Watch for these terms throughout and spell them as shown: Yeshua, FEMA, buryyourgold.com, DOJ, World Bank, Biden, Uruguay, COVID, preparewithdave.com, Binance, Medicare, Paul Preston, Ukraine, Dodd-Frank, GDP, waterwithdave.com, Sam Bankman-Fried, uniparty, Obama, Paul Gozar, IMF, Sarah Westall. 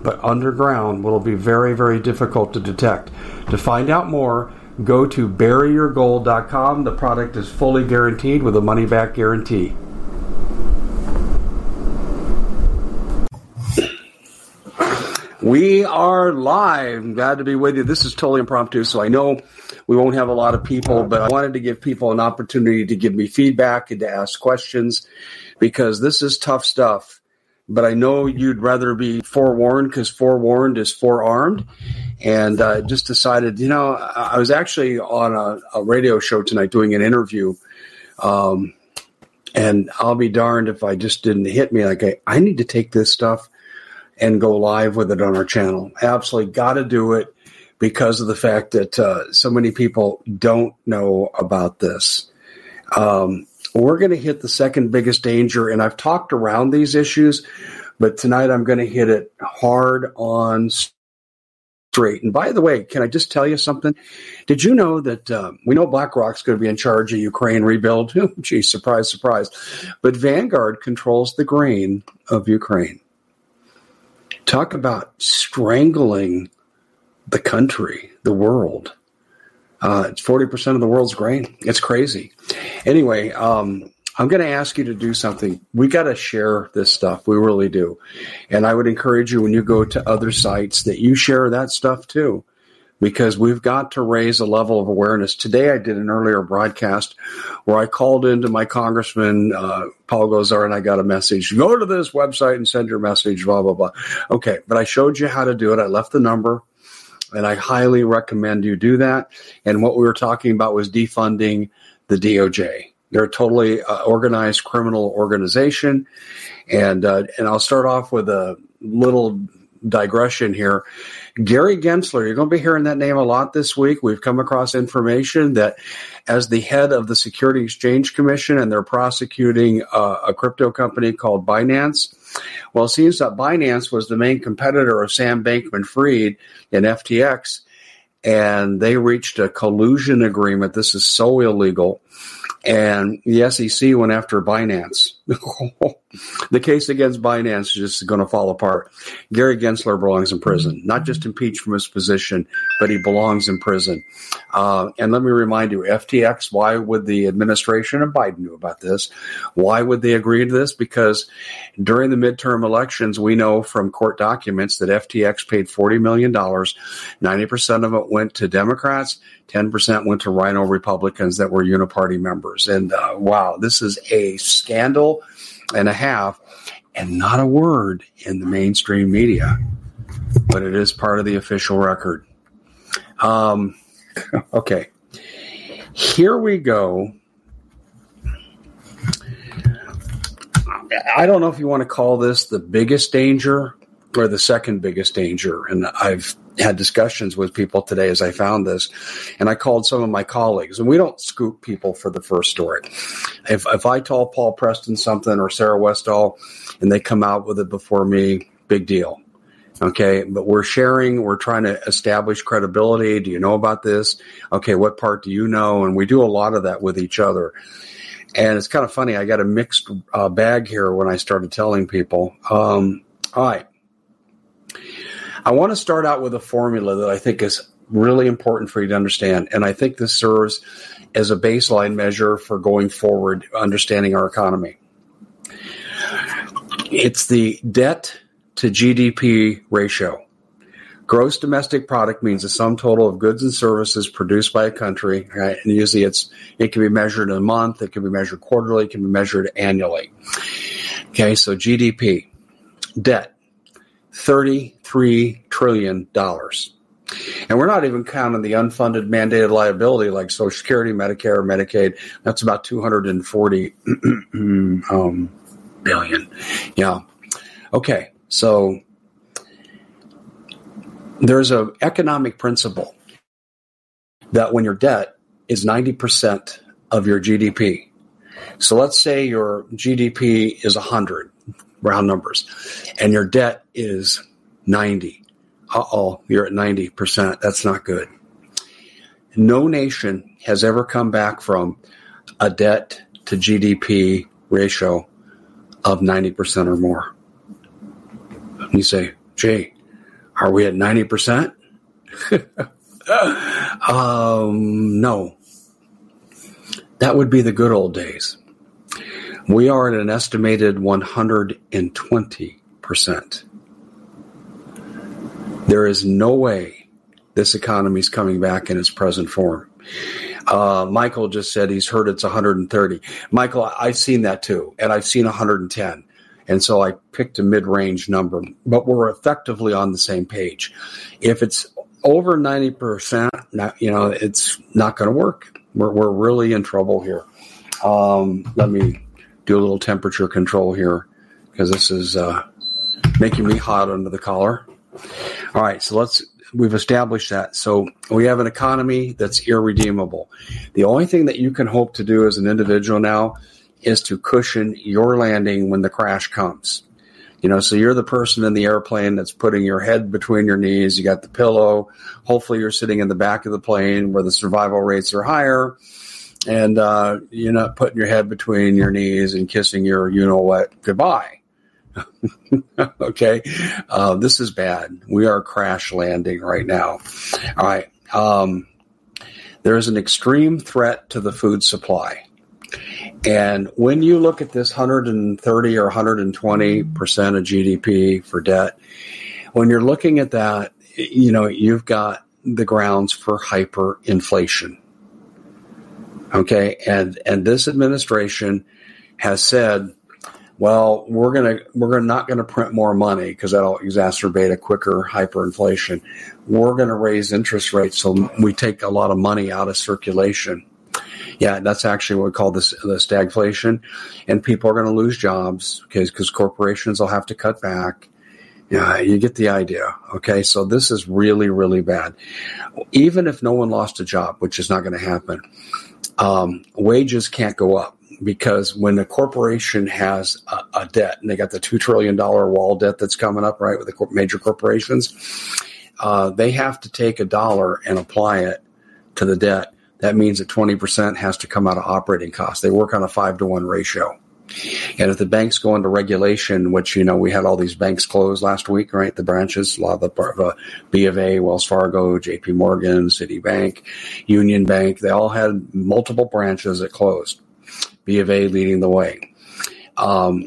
but underground will be very, very difficult to detect. To find out more, go to buryyourgold.com. The product is fully guaranteed with a money-back guarantee. We are live. I'm glad to be with you. This is totally impromptu, so I know we won't have a lot of people, but I wanted to give people an opportunity to give me feedback and to ask questions, because this is tough stuff. But I know you'd rather be forewarned, because forewarned is forearmed. And I just decided, I was actually on a radio show tonight doing an interview. And I'll be darned if I just didn't hit me. Like, I need to take this stuff and go live with it on our channel. Absolutely got to do it, because of the fact that so many people don't know about this. We're going to hit the second biggest danger, and I've talked around these issues, but tonight I'm going to hit it hard on straight. And by the way, can I just tell you something? Did you know that we know BlackRock's going to be in charge of Ukraine rebuild? Gee, surprise, surprise. But Vanguard controls the grain of Ukraine. Talk about strangling the country, the world. It's 40% of the world's grain. It's crazy. Anyway, I'm going to ask you to do something. We got to share this stuff. We really do. And I would encourage you, when you go to other sites, that you share that stuff too, because we've got to raise a level of awareness. Today I did an earlier broadcast where I called into my congressman, Paul Gozar, and I got a message. Go to this website and send your message, blah, blah, blah. Okay, but I showed you how to do it. I left the number. And I highly recommend you do that. And what we were talking about was defunding the DOJ. They're a totally organized criminal organization. And I'll start off with a little digression here. Gary Gensler, you're going to be hearing that name a lot this week. We've come across information that as the head of the Securities Exchange Commission, and they're prosecuting a crypto company called Binance. Well, it seems that Binance was the main competitor of Sam Bankman-Fried in FTX, and they reached a collusion agreement. This is so illegal. And the SEC went after Binance. The case against Binance is just going to fall apart. Gary Gensler belongs in prison, not just impeached from his position, but he belongs in prison. And let me remind you, FTX, why would the administration, and Biden knew about this, why would they agree to this? Because during the midterm elections, we know from court documents that FTX paid $40 million. 90% of it went to Democrats. 10% went to Rhino Republicans that were uniparty members. And wow, this is a scandal and a half, and not a word in the mainstream media. But it is part of the official record. Okay. Here we go. I don't know if you want to call this the biggest danger or the second biggest danger. And I've had discussions with people today as I found this, and I called some of my colleagues, and we don't scoop people for the first story. If I tell Paul Preston something or Sarah Westall and they come out with it before me, big deal. Okay, but we're sharing, we're trying to establish credibility. Do you know about this? Okay, what part do you know? And we do a lot of that with each other. And it's kind of funny, I got a mixed bag here when I started telling people. All right. I want to start out with a formula that I think is really important for you to understand, and I think this serves as a baseline measure for going forward, understanding our economy. It's the debt to GDP ratio. Gross domestic product means the sum total of goods and services produced by a country, right? And usually it can be measured in a month, it can be measured quarterly, it can be measured annually. Okay, so GDP, debt, $33 trillion. And we're not even counting the unfunded mandated liability like Social Security, Medicare, Medicaid. That's about $240 billion. Yeah. Okay, so there's an economic principle that when your debt is 90% of your GDP. So let's say your GDP is 100, round numbers, and your debt is 90. Uh-oh, you're at 90%. That's not good. No nation has ever come back from a debt to GDP ratio of 90% or more. You say, gee, are we at 90%? No. That would be the good old days. We are at an estimated 120%. There is no way this economy is coming back in its present form. Michael just said he's heard it's 130. Michael, I've seen that too, and I've seen 110. And so I picked a mid-range number, but we're effectively on the same page. If it's over 90%, you know, it's not going to work. We're really in trouble here. Let me do a little temperature control here because this is making me hot under the collar. All right, so we've established that. So we have an economy that's irredeemable. The only thing that you can hope to do as an individual now is to cushion your landing when the crash comes. You know, so you're the person in the airplane that's putting your head between your knees. You got the pillow. Hopefully you're sitting in the back of the plane where the survival rates are higher. And you're not putting your head between your knees and kissing your you-know-what goodbye. Okay? This is bad. We are crash landing right now. All right. There is an extreme threat to the food supply. And when you look at this 130 or 120% of GDP for debt, when you're looking at that, you know, you've got the grounds for hyperinflation. Okay, and this administration has said, well, we're not going to print more money because that'll exacerbate a quicker hyperinflation. We're going to raise interest rates so we take a lot of money out of circulation. Yeah, that's actually what we call the stagflation. And people are going to lose jobs because corporations will have to cut back. Yeah, you get the idea. Okay, so this is really, really bad. Even if no one lost a job, which is not going to happen, wages can't go up because when a corporation has a debt, and they got the $2 trillion wall debt that's coming up, right, with the major corporations, they have to take a dollar and apply it to the debt. That means that 20% has to come out of operating costs. They work on a 5-to-1 ratio. And if the banks go into regulation, which, you know, we had all these banks closed last week, right? The branches, a lot of the B of A, Wells Fargo, JP Morgan, Citibank, Union Bank, they all had multiple branches that closed. B of A leading the way.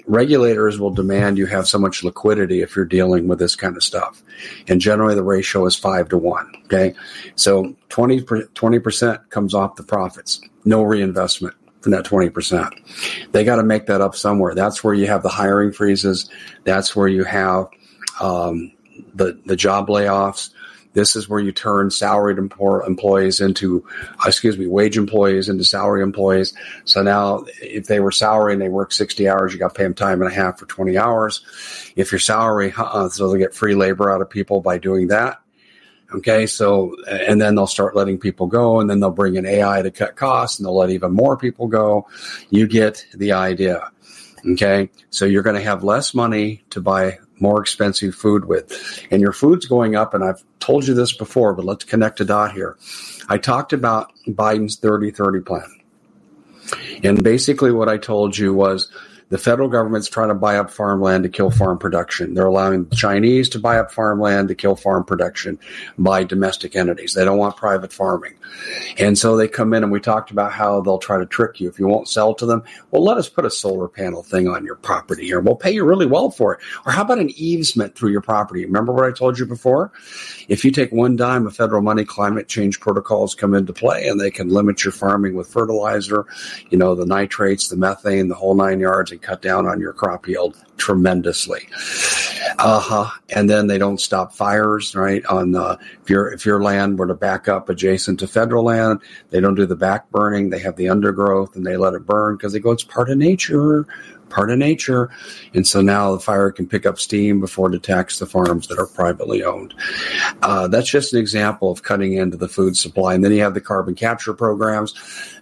Regulators will demand you have so much liquidity if you're dealing with this kind of stuff. And generally the ratio is 5-to-1. Okay. So 20% comes off the profits, no reinvestment from that 20%. They got to make that up somewhere. That's where you have the hiring freezes. That's where you have, the job layoffs. This is where you turn salaried employees into, wage employees into salary employees. So now if they were salary and they work 60 hours, you got to pay them time and a half for 20 hours. If you're salary, so they'll get free labor out of people by doing that. Okay, so, and then they'll start letting people go, and then they'll bring in AI to cut costs, and they'll let even more people go. You get the idea. Okay, so you're going to have less money to buy more expensive food with. And your food's going up, and I've told you this before, but let's connect a dot here. I talked about Biden's 30-30 plan. And basically what I told you was the federal government's trying to buy up farmland to kill farm production. They're allowing the Chinese to buy up farmland to kill farm production by domestic entities. They don't want private farming. And so they come in, and we talked about how they'll try to trick you. If you won't sell to them, well, let us put a solar panel thing on your property here. We'll pay you really well for it. Or how about an easement through your property? Remember what I told you before? If you take one dime of federal money, climate change protocols come into play, and they can limit your farming with fertilizer, you know, the nitrates, the methane, the whole nine yards, and cut down on your crop yield tremendously. And then they don't stop fires, right? On if your land were to back up adjacent to federal land, they don't do the back burning. They have the undergrowth and they let it burn because they go, it's part of nature. And so now the fire can pick up steam before it attacks the farms that are privately owned. That's just an example of cutting into the food supply. And then you have the carbon capture programs.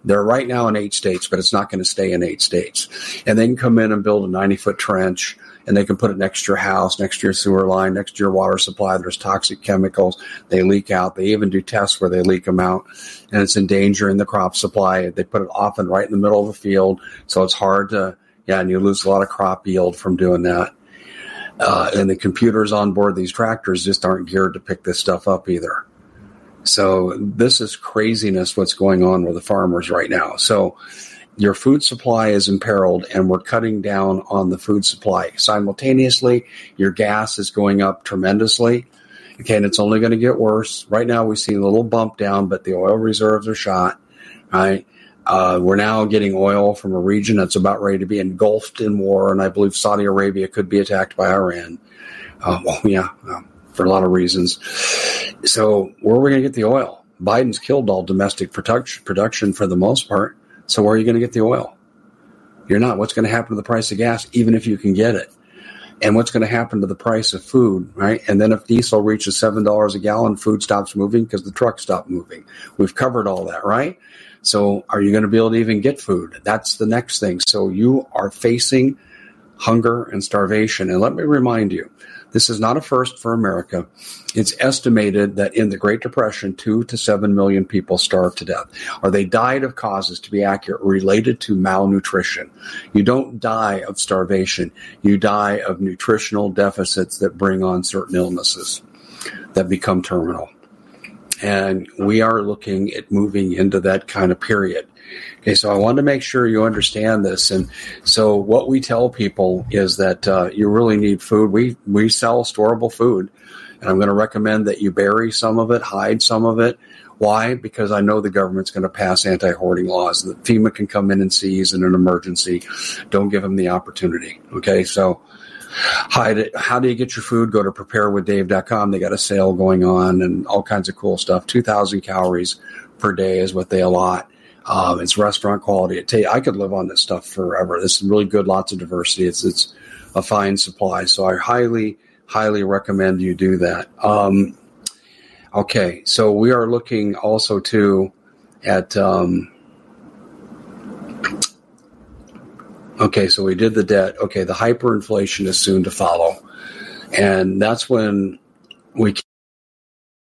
They're right now in 8 states, but it's not going to stay in 8 states. And they can come in and build a 90-foot trench, and they can put it next to your house, next to your sewer line, next to your water supply. There's toxic chemicals. They leak out. They even do tests where they leak them out, and it's endangering the crop supply. They put it often right in the middle of the field, so it's hard to... Yeah, and you lose a lot of crop yield from doing that. And the computers on board these tractors just aren't geared to pick this stuff up either. So this is craziness what's going on with the farmers right now. So your food supply is imperiled, and we're cutting down on the food supply. Simultaneously, your gas is going up tremendously. Okay, and it's only going to get worse. Right now we see a little bump down, but the oil reserves are shot, right? We're now getting oil from a region that's about ready to be engulfed in war, and I believe Saudi Arabia could be attacked by Iran. For a lot of reasons. So where are we going to get the oil? Biden's killed all domestic production for the most part, so where are you going to get the oil? You're not. What's going to happen to the price of gas, even if you can get it? And what's going to happen to the price of food, right? And then if diesel reaches $7 a gallon, food stops moving because the trucks stop moving. We've covered all that, right? So are you going to be able to even get food? That's the next thing. So you are facing hunger and starvation. And let me remind you, this is not a first for America. It's estimated that in the Great Depression, 2 to 7 million people starved to death, or they died of causes, to be accurate, related to malnutrition. You don't die of starvation. You die of nutritional deficits that bring on certain illnesses that become terminal. And we are looking at moving into that kind of period. Okay, so I want to make sure you understand this. And so what we tell people is that you really need food. We sell storable food, and I'm going to recommend that you bury some of it, hide some of it. Why? Because I know the government's going to pass anti-hoarding laws. The FEMA can come in and seize in an emergency. Don't give them the opportunity. Okay, so... hide it. How do you get your food? Go to preparewithdave.com. They got a sale going on and all kinds of cool stuff. 2,000 calories per day is what they allot. It's restaurant quality. I could live on this stuff forever. This is really good. Lots of diversity. It's a fine supply. So I highly, highly recommend you do that. Okay. So we are looking also too at... Okay, so we did the debt. Okay, the hyperinflation is soon to follow. And that's when we can't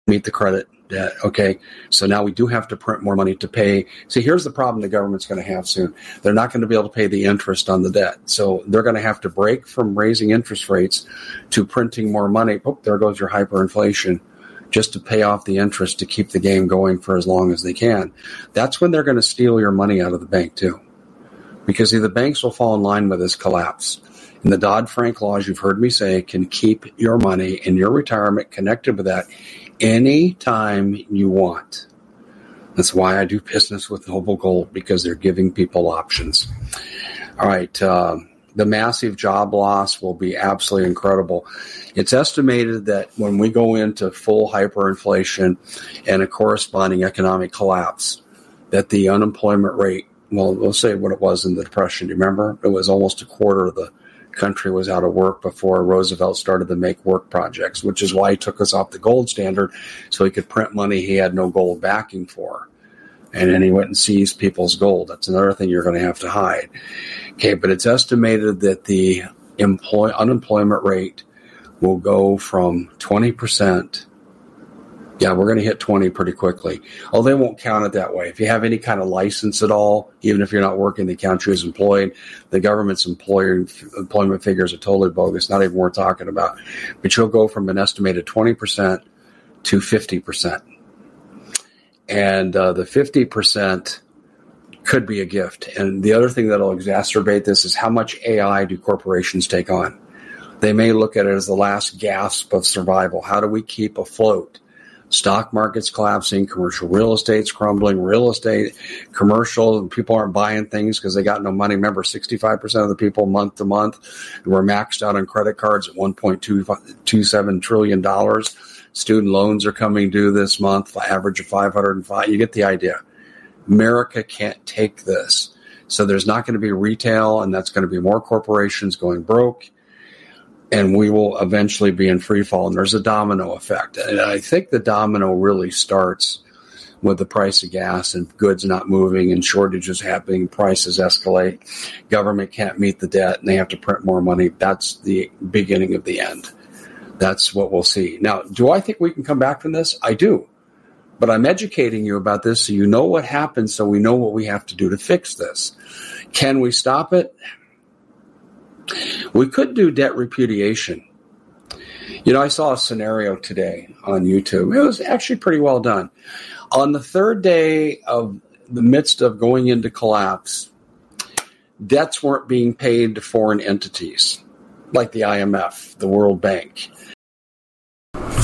meet the credit debt. Okay, so now we do have to print more money to pay. See, here's the problem the government's going to have soon. They're not going to be able to pay the interest on the debt. So they're going to have to break from raising interest rates to printing more money. Oh, there goes your hyperinflation, just to pay off the interest to keep the game going for as long as they can. That's when they're going to steal your money out of the bank, too. Because the banks will fall in line with this collapse. And the Dodd-Frank laws, you've heard me say, can keep your money and your retirement connected with that any time you want. That's why I do business with Noble Gold, because they're giving people options. All right. The massive job loss will be absolutely incredible. It's estimated that when we go into full hyperinflation and a corresponding economic collapse, that the unemployment rate, well, we'll say what it was in the Depression. Do you remember? It was almost a quarter of the country was out of work before Roosevelt started the Make Work projects, which is why he took us off the gold standard so he could print money he had no gold backing for. And then he went and seized people's gold. That's another thing you're going to have to hide. Okay, but it's estimated that the unemployment rate will go from 20%. Yeah, we're going to hit 20 pretty quickly. Oh, they won't count it that way. If you have any kind of license at all, even if you're not working, they count you as employed. The government's employment figures are totally bogus, not even worth talking about. But you'll go from an estimated 20% to 50%. And the 50% could be a gift. And the other thing that will exacerbate this is how much AI do corporations take on? They may look at it as the last gasp of survival. How do we keep afloat? Stock market's collapsing, commercial real estate's crumbling, people aren't buying things because they got no money. Remember, 65% of the people month to month were maxed out on credit cards at $1.27 trillion. Student loans are coming due this month, average of 505. You get the idea. America can't take this. So there's not going to be retail, and that's going to be more corporations going broke. And we will eventually be in free fall. And there's a domino effect. And I think the domino really starts with the price of gas and goods not moving and shortages happening. Prices escalate. Government can't meet the debt and they have to print more money. That's the beginning of the end. That's what we'll see. Now, do I think we can come back from this? I do. But I'm educating you about this so you know what happens, so we know what we have to do to fix this. Can we stop it? We could do debt repudiation. You know, I saw a scenario today on YouTube. It was actually pretty well done. On the third day of the midst of going into collapse, debts weren't being paid to foreign entities like the IMF, the World Bank.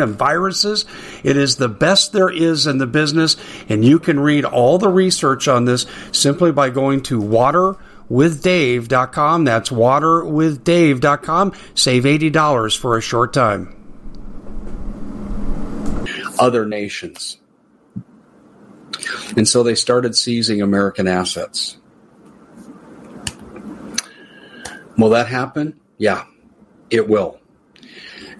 and viruses. It is the best there is in the business, and you can read all the research on this simply by going to waterwithdave.com. That's waterwithdave.com. Save $80 for a short time. Other nations. And so they started seizing American assets. Will that happen? Yeah, it will.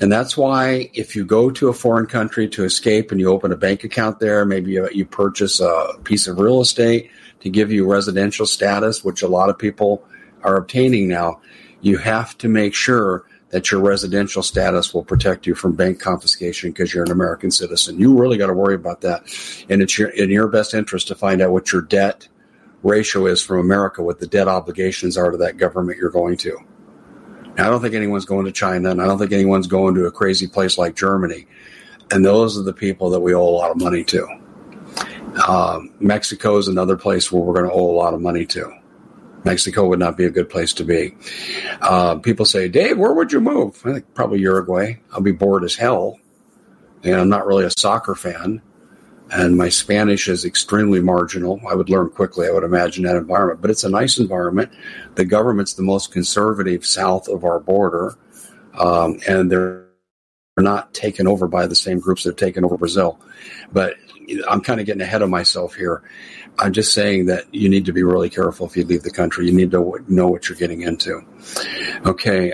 And that's why if you go to a foreign country to escape and you open a bank account there, maybe you purchase a piece of real estate to give you residential status, which a lot of people are obtaining now, you have to make sure that your residential status will protect you from bank confiscation because you're an American citizen. You really got to worry about that. And it's in your best interest to find out what your debt ratio is from America, what the debt obligations are to that government you're going to. Now, I don't think anyone's going to China, and I don't think anyone's going to a crazy place like Germany. And those are the people that we owe a lot of money to. Mexico is another place where we're going to owe a lot of money to. Mexico would not be a good place to be. People say, Dave, where would you move? I think probably Uruguay. I'll be bored as hell. And I'm not really a soccer fan. And my Spanish is extremely marginal. I would learn quickly, I would imagine, that environment. But it's a nice environment. The government's the most conservative south of our border. and they're not taken over by the same groups that have taken over Brazil. But I'm kind of getting ahead of myself here. I'm just saying that you need to be really careful if you leave the country. You need to know what you're getting into. Okay.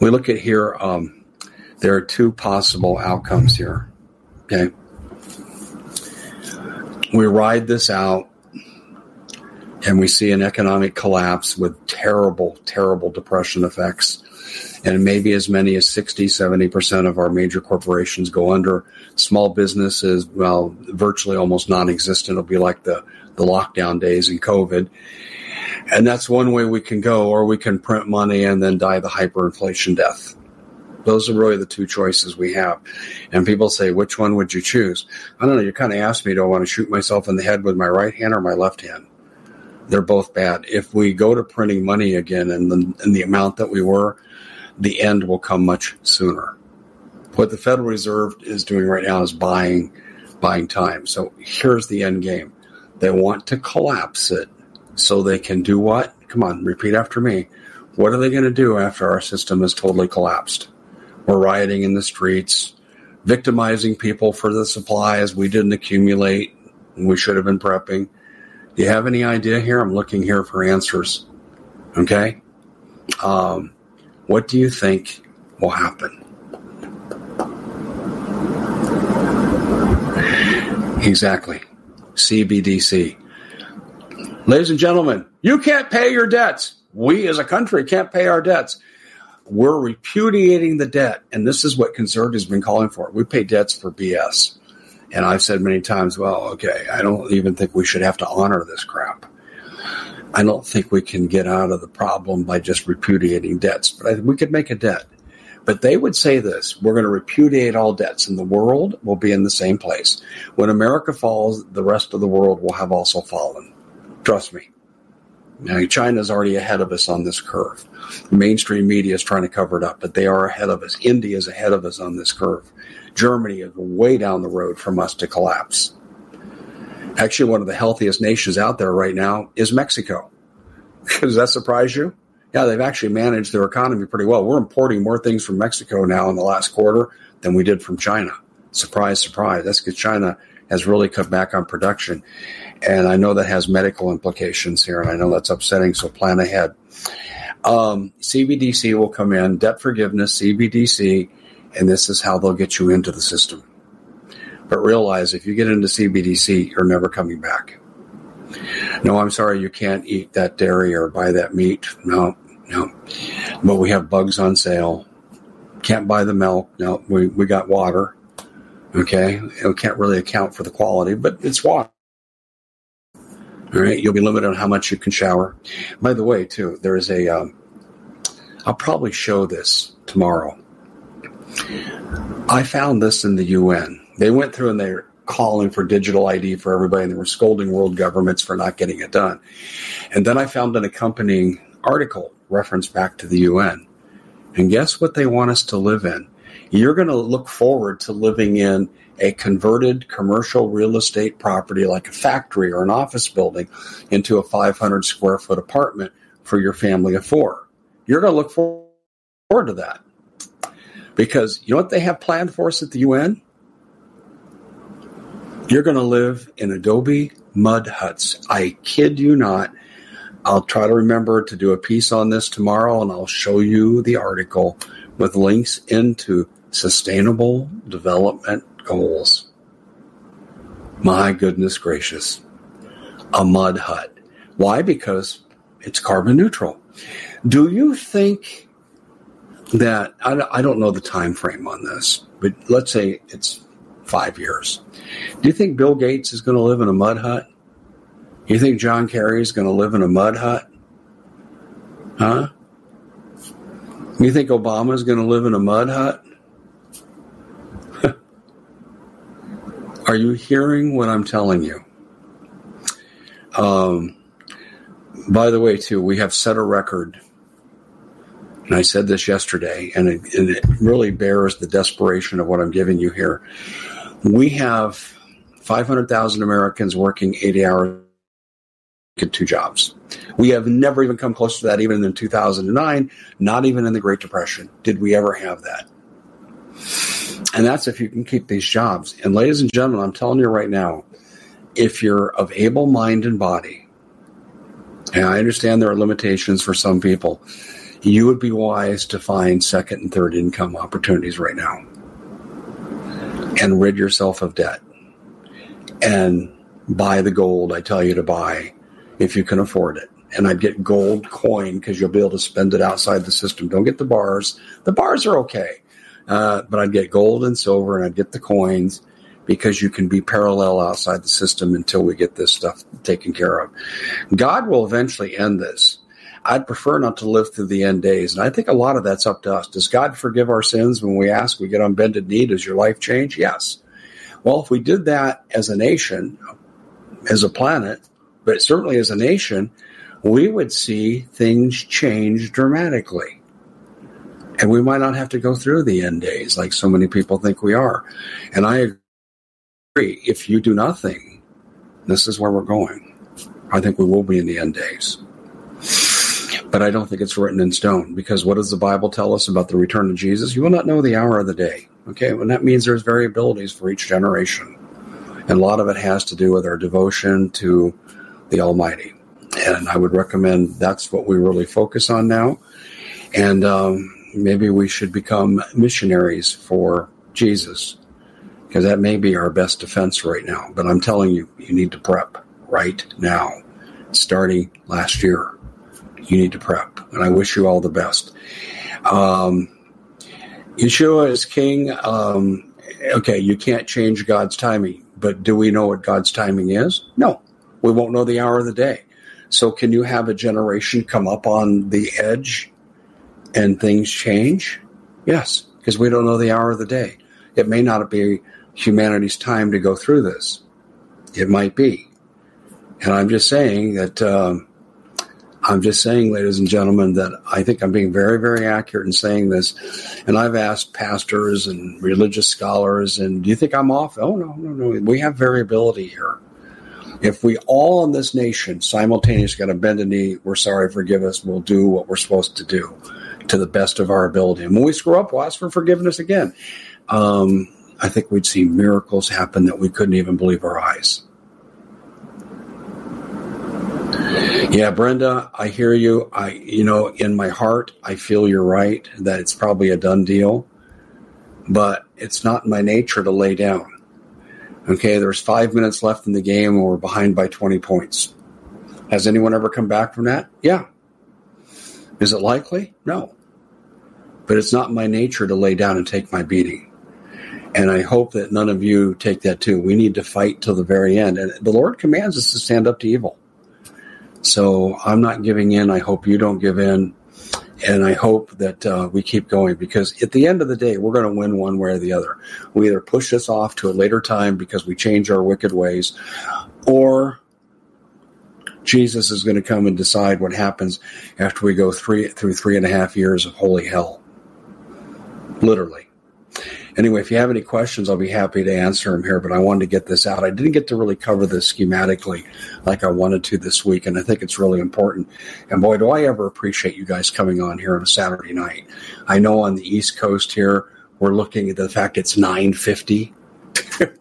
We look at here, there are two possible outcomes here. Okay. We ride this out and we see an economic collapse with terrible, terrible depression effects. And maybe as many as 60, 70% of our major corporations go under. Small businesses, well, virtually almost non-existent. It'll be like the lockdown days in COVID. And that's one way we can go, or we can print money and then die the hyperinflation death. Those are really the two choices we have. And people say, which one would you choose? I don't know. You kind of asked me, do I want to shoot myself in the head with my right hand or my left hand? They're both bad. If we go to printing money again in the amount that we were, the end will come much sooner. What the Federal Reserve is doing right now is buying time. So here's the end game. They want to collapse it so they can do what? Come on, repeat after me. What are they going to do after our system is totally collapsed? We're rioting in the streets, victimizing people for the supplies we didn't accumulate and we should have been prepping. Do you have any idea here? I'm looking here for answers. Okay? What do you think will happen? Exactly. CBDC. Ladies and gentlemen, you can't pay your debts. We as a country can't pay our debts. We're repudiating the debt, and this is what conservatives have been calling for. We pay debts for BS. And I've said many times, well, okay, I don't even think we should have to honor this crap. I don't think we can get out of the problem by just repudiating debts, but we could make a debt. But they would say this, we're going to repudiate all debts, and the world will be in the same place. When America falls, the rest of the world will have also fallen. Trust me. Now, China's already ahead of us on this curve. Mainstream media is trying to cover it up, but they are ahead of us. India is ahead of us on this curve. Germany is way down the road from us to collapse. Actually, one of the healthiest nations out there right now is Mexico. Does that surprise you? Yeah, they've actually managed their economy pretty well. We're importing more things from Mexico now in the last quarter than we did from China. Surprise, surprise. That's because China has really cut back on production. And I know that has medical implications here, and I know that's upsetting, so plan ahead. CBDC will come in, debt forgiveness, CBDC, and this is how they'll get you into the system. But realize if you get into CBDC, you're never coming back. No, I'm sorry, you can't eat that dairy or buy that meat. No. But we have bugs on sale. Can't buy the milk. No, we got water. Okay? We can't really account for the quality, but it's water. All right? You'll be limited on how much you can shower. By the way, too, there is a... I'll probably show this tomorrow. I found this in the UN. They went through and they were calling for digital ID for everybody, and they were scolding world governments for not getting it done. And then I found an accompanying article referenced back to the UN. And guess what they want us to live in? You're going to look forward to living in a converted commercial real estate property like a factory or an office building into a 500-square-foot apartment for your family of four. You're going to look forward to that. Because you know what they have planned for us at the UN? You're going to live in adobe mud huts. I kid you not. I'll try to remember to do a piece on this tomorrow, and I'll show you the article with links into sustainable development goals. My goodness gracious. A mud hut. Why? Because it's carbon neutral. Do you think that, I don't know the time frame on this, but let's say it's 5 years. Do you think Bill Gates is going to live in a mud hut? Do you think John Kerry is going to live in a mud hut? Huh? You think Obama is going to live in a mud hut? Are you hearing what I'm telling you? By the way, too, we have set a record. And I said this yesterday, and it really bears the desperation of what I'm giving you here. We have 500,000 Americans working 80 hours get two jobs. We have never even come close to that, even in 2009, not even in the Great Depression did we ever have that. And that's if you can keep these jobs. And ladies and gentlemen, I'm telling you right now, if you're of able mind and body, and I understand there are limitations for some people, you would be wise to find second and third income opportunities right now and rid yourself of debt and buy the gold I tell you to buy if you can afford it. And I'd get gold coin because you'll be able to spend it outside the system. Don't get the bars. The bars are okay. But I'd get gold and silver and I'd get the coins because you can be parallel outside the system until we get this stuff taken care of. God will eventually end this. I'd prefer not to live through the end days. And I think a lot of that's up to us. Does God forgive our sins when we ask, we get on bended knee? Does your life change? Yes. Well, if we did that as a nation, as a planet, but certainly as a nation, we would see things change dramatically. And we might not have to go through the end days like so many people think we are. And I agree, if you do nothing, this is where we're going. I think we will be in the end days. But I don't think it's written in stone, because what does the Bible tell us about the return of Jesus? You will not know the hour of the day. Okay, and that means there's variabilities for each generation. And a lot of it has to do with our devotion to the Almighty. And I would recommend that's what we really focus on now. And maybe we should become missionaries for Jesus, because that may be our best defense right now. But I'm telling you, you need to prep right now. Starting last year, you need to prep. And I wish you all the best. Yeshua is king. Okay, you can't change God's timing. But do we know what God's timing is? No. We won't know the hour of the day. So can you have a generation come up on the edge and things change? Yes, because we don't know the hour of the day. It may not be humanity's time to go through this. It might be. And I'm just saying that, ladies and gentlemen, that I think I'm being very, very accurate in saying this. And I've asked pastors and religious scholars, and do you think I'm off? Oh, no. We have variability here. If we all in this nation simultaneously got to bend a knee, we're sorry, forgive us, we'll do what we're supposed to do to the best of our ability. And when we screw up, we'll ask for forgiveness again. I think we'd see miracles happen that we couldn't even believe our eyes. Yeah, Brenda, I hear you. I in my heart, I feel you're right, that it's probably a done deal. But it's not in my nature to lay down. Okay, there's 5 minutes left in the game and we're behind by 20 points. Has anyone ever come back from that? Yeah. Is it likely? No. But it's not my nature to lay down and take my beating. And I hope that none of you take that too. We need to fight till the very end. And the Lord commands us to stand up to evil. So I'm not giving in. I hope you don't give in. And I hope that we keep going, because at the end of the day, we're going to win one way or the other. We either push this off to a later time because we change our wicked ways, or Jesus is going to come and decide what happens after we go through 3.5 years of holy hell. Literally. Anyway, if you have any questions, I'll be happy to answer them here, but I wanted to get this out. I didn't get to really cover this schematically like I wanted to this week, and I think it's really important. And boy, do I ever appreciate you guys coming on here on a Saturday night. I know on the East Coast here, we're looking at the fact it's 9:50.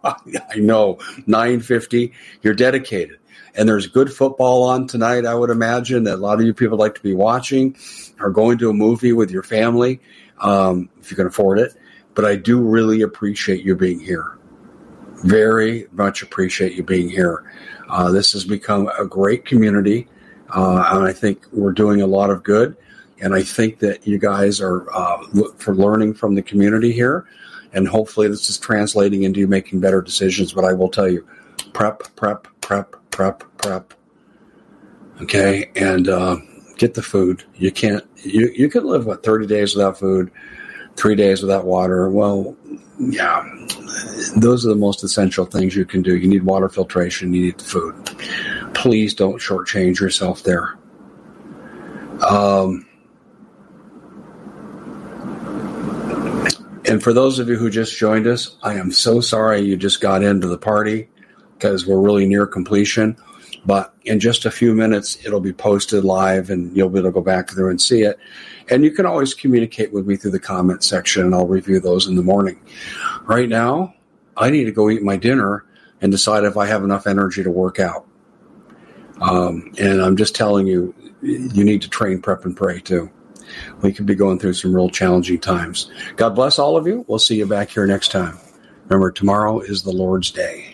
I know, 9:50. You're dedicated. And there's good football on tonight, I would imagine, that a lot of you people like to be watching or going to a movie with your family, if you can afford it. But I do really appreciate you being here. Very much appreciate you being here. This has become a great community, and I think we're doing a lot of good. And I think that you guys are for learning from the community here. And hopefully this is translating into you making better decisions. But I will tell you, prep. Okay, and get the food. You can't. You could live, 30 days without food? 3 days without water. Well, yeah, those are the most essential things you can do. You need water filtration. You need food. Please don't shortchange yourself there. And for those of you who just joined us, I am so sorry you just got into the party, because we're really near completion. But in just a few minutes, it'll be posted live, and you'll be able to go back there and see it. And you can always communicate with me through the comment section, and I'll review those in the morning. Right now, I need to go eat my dinner and decide if I have enough energy to work out. And I'm just telling you, you need to train, prep, and pray, too. We could be going through some real challenging times. God bless all of you. We'll see you back here next time. Remember, tomorrow is the Lord's Day.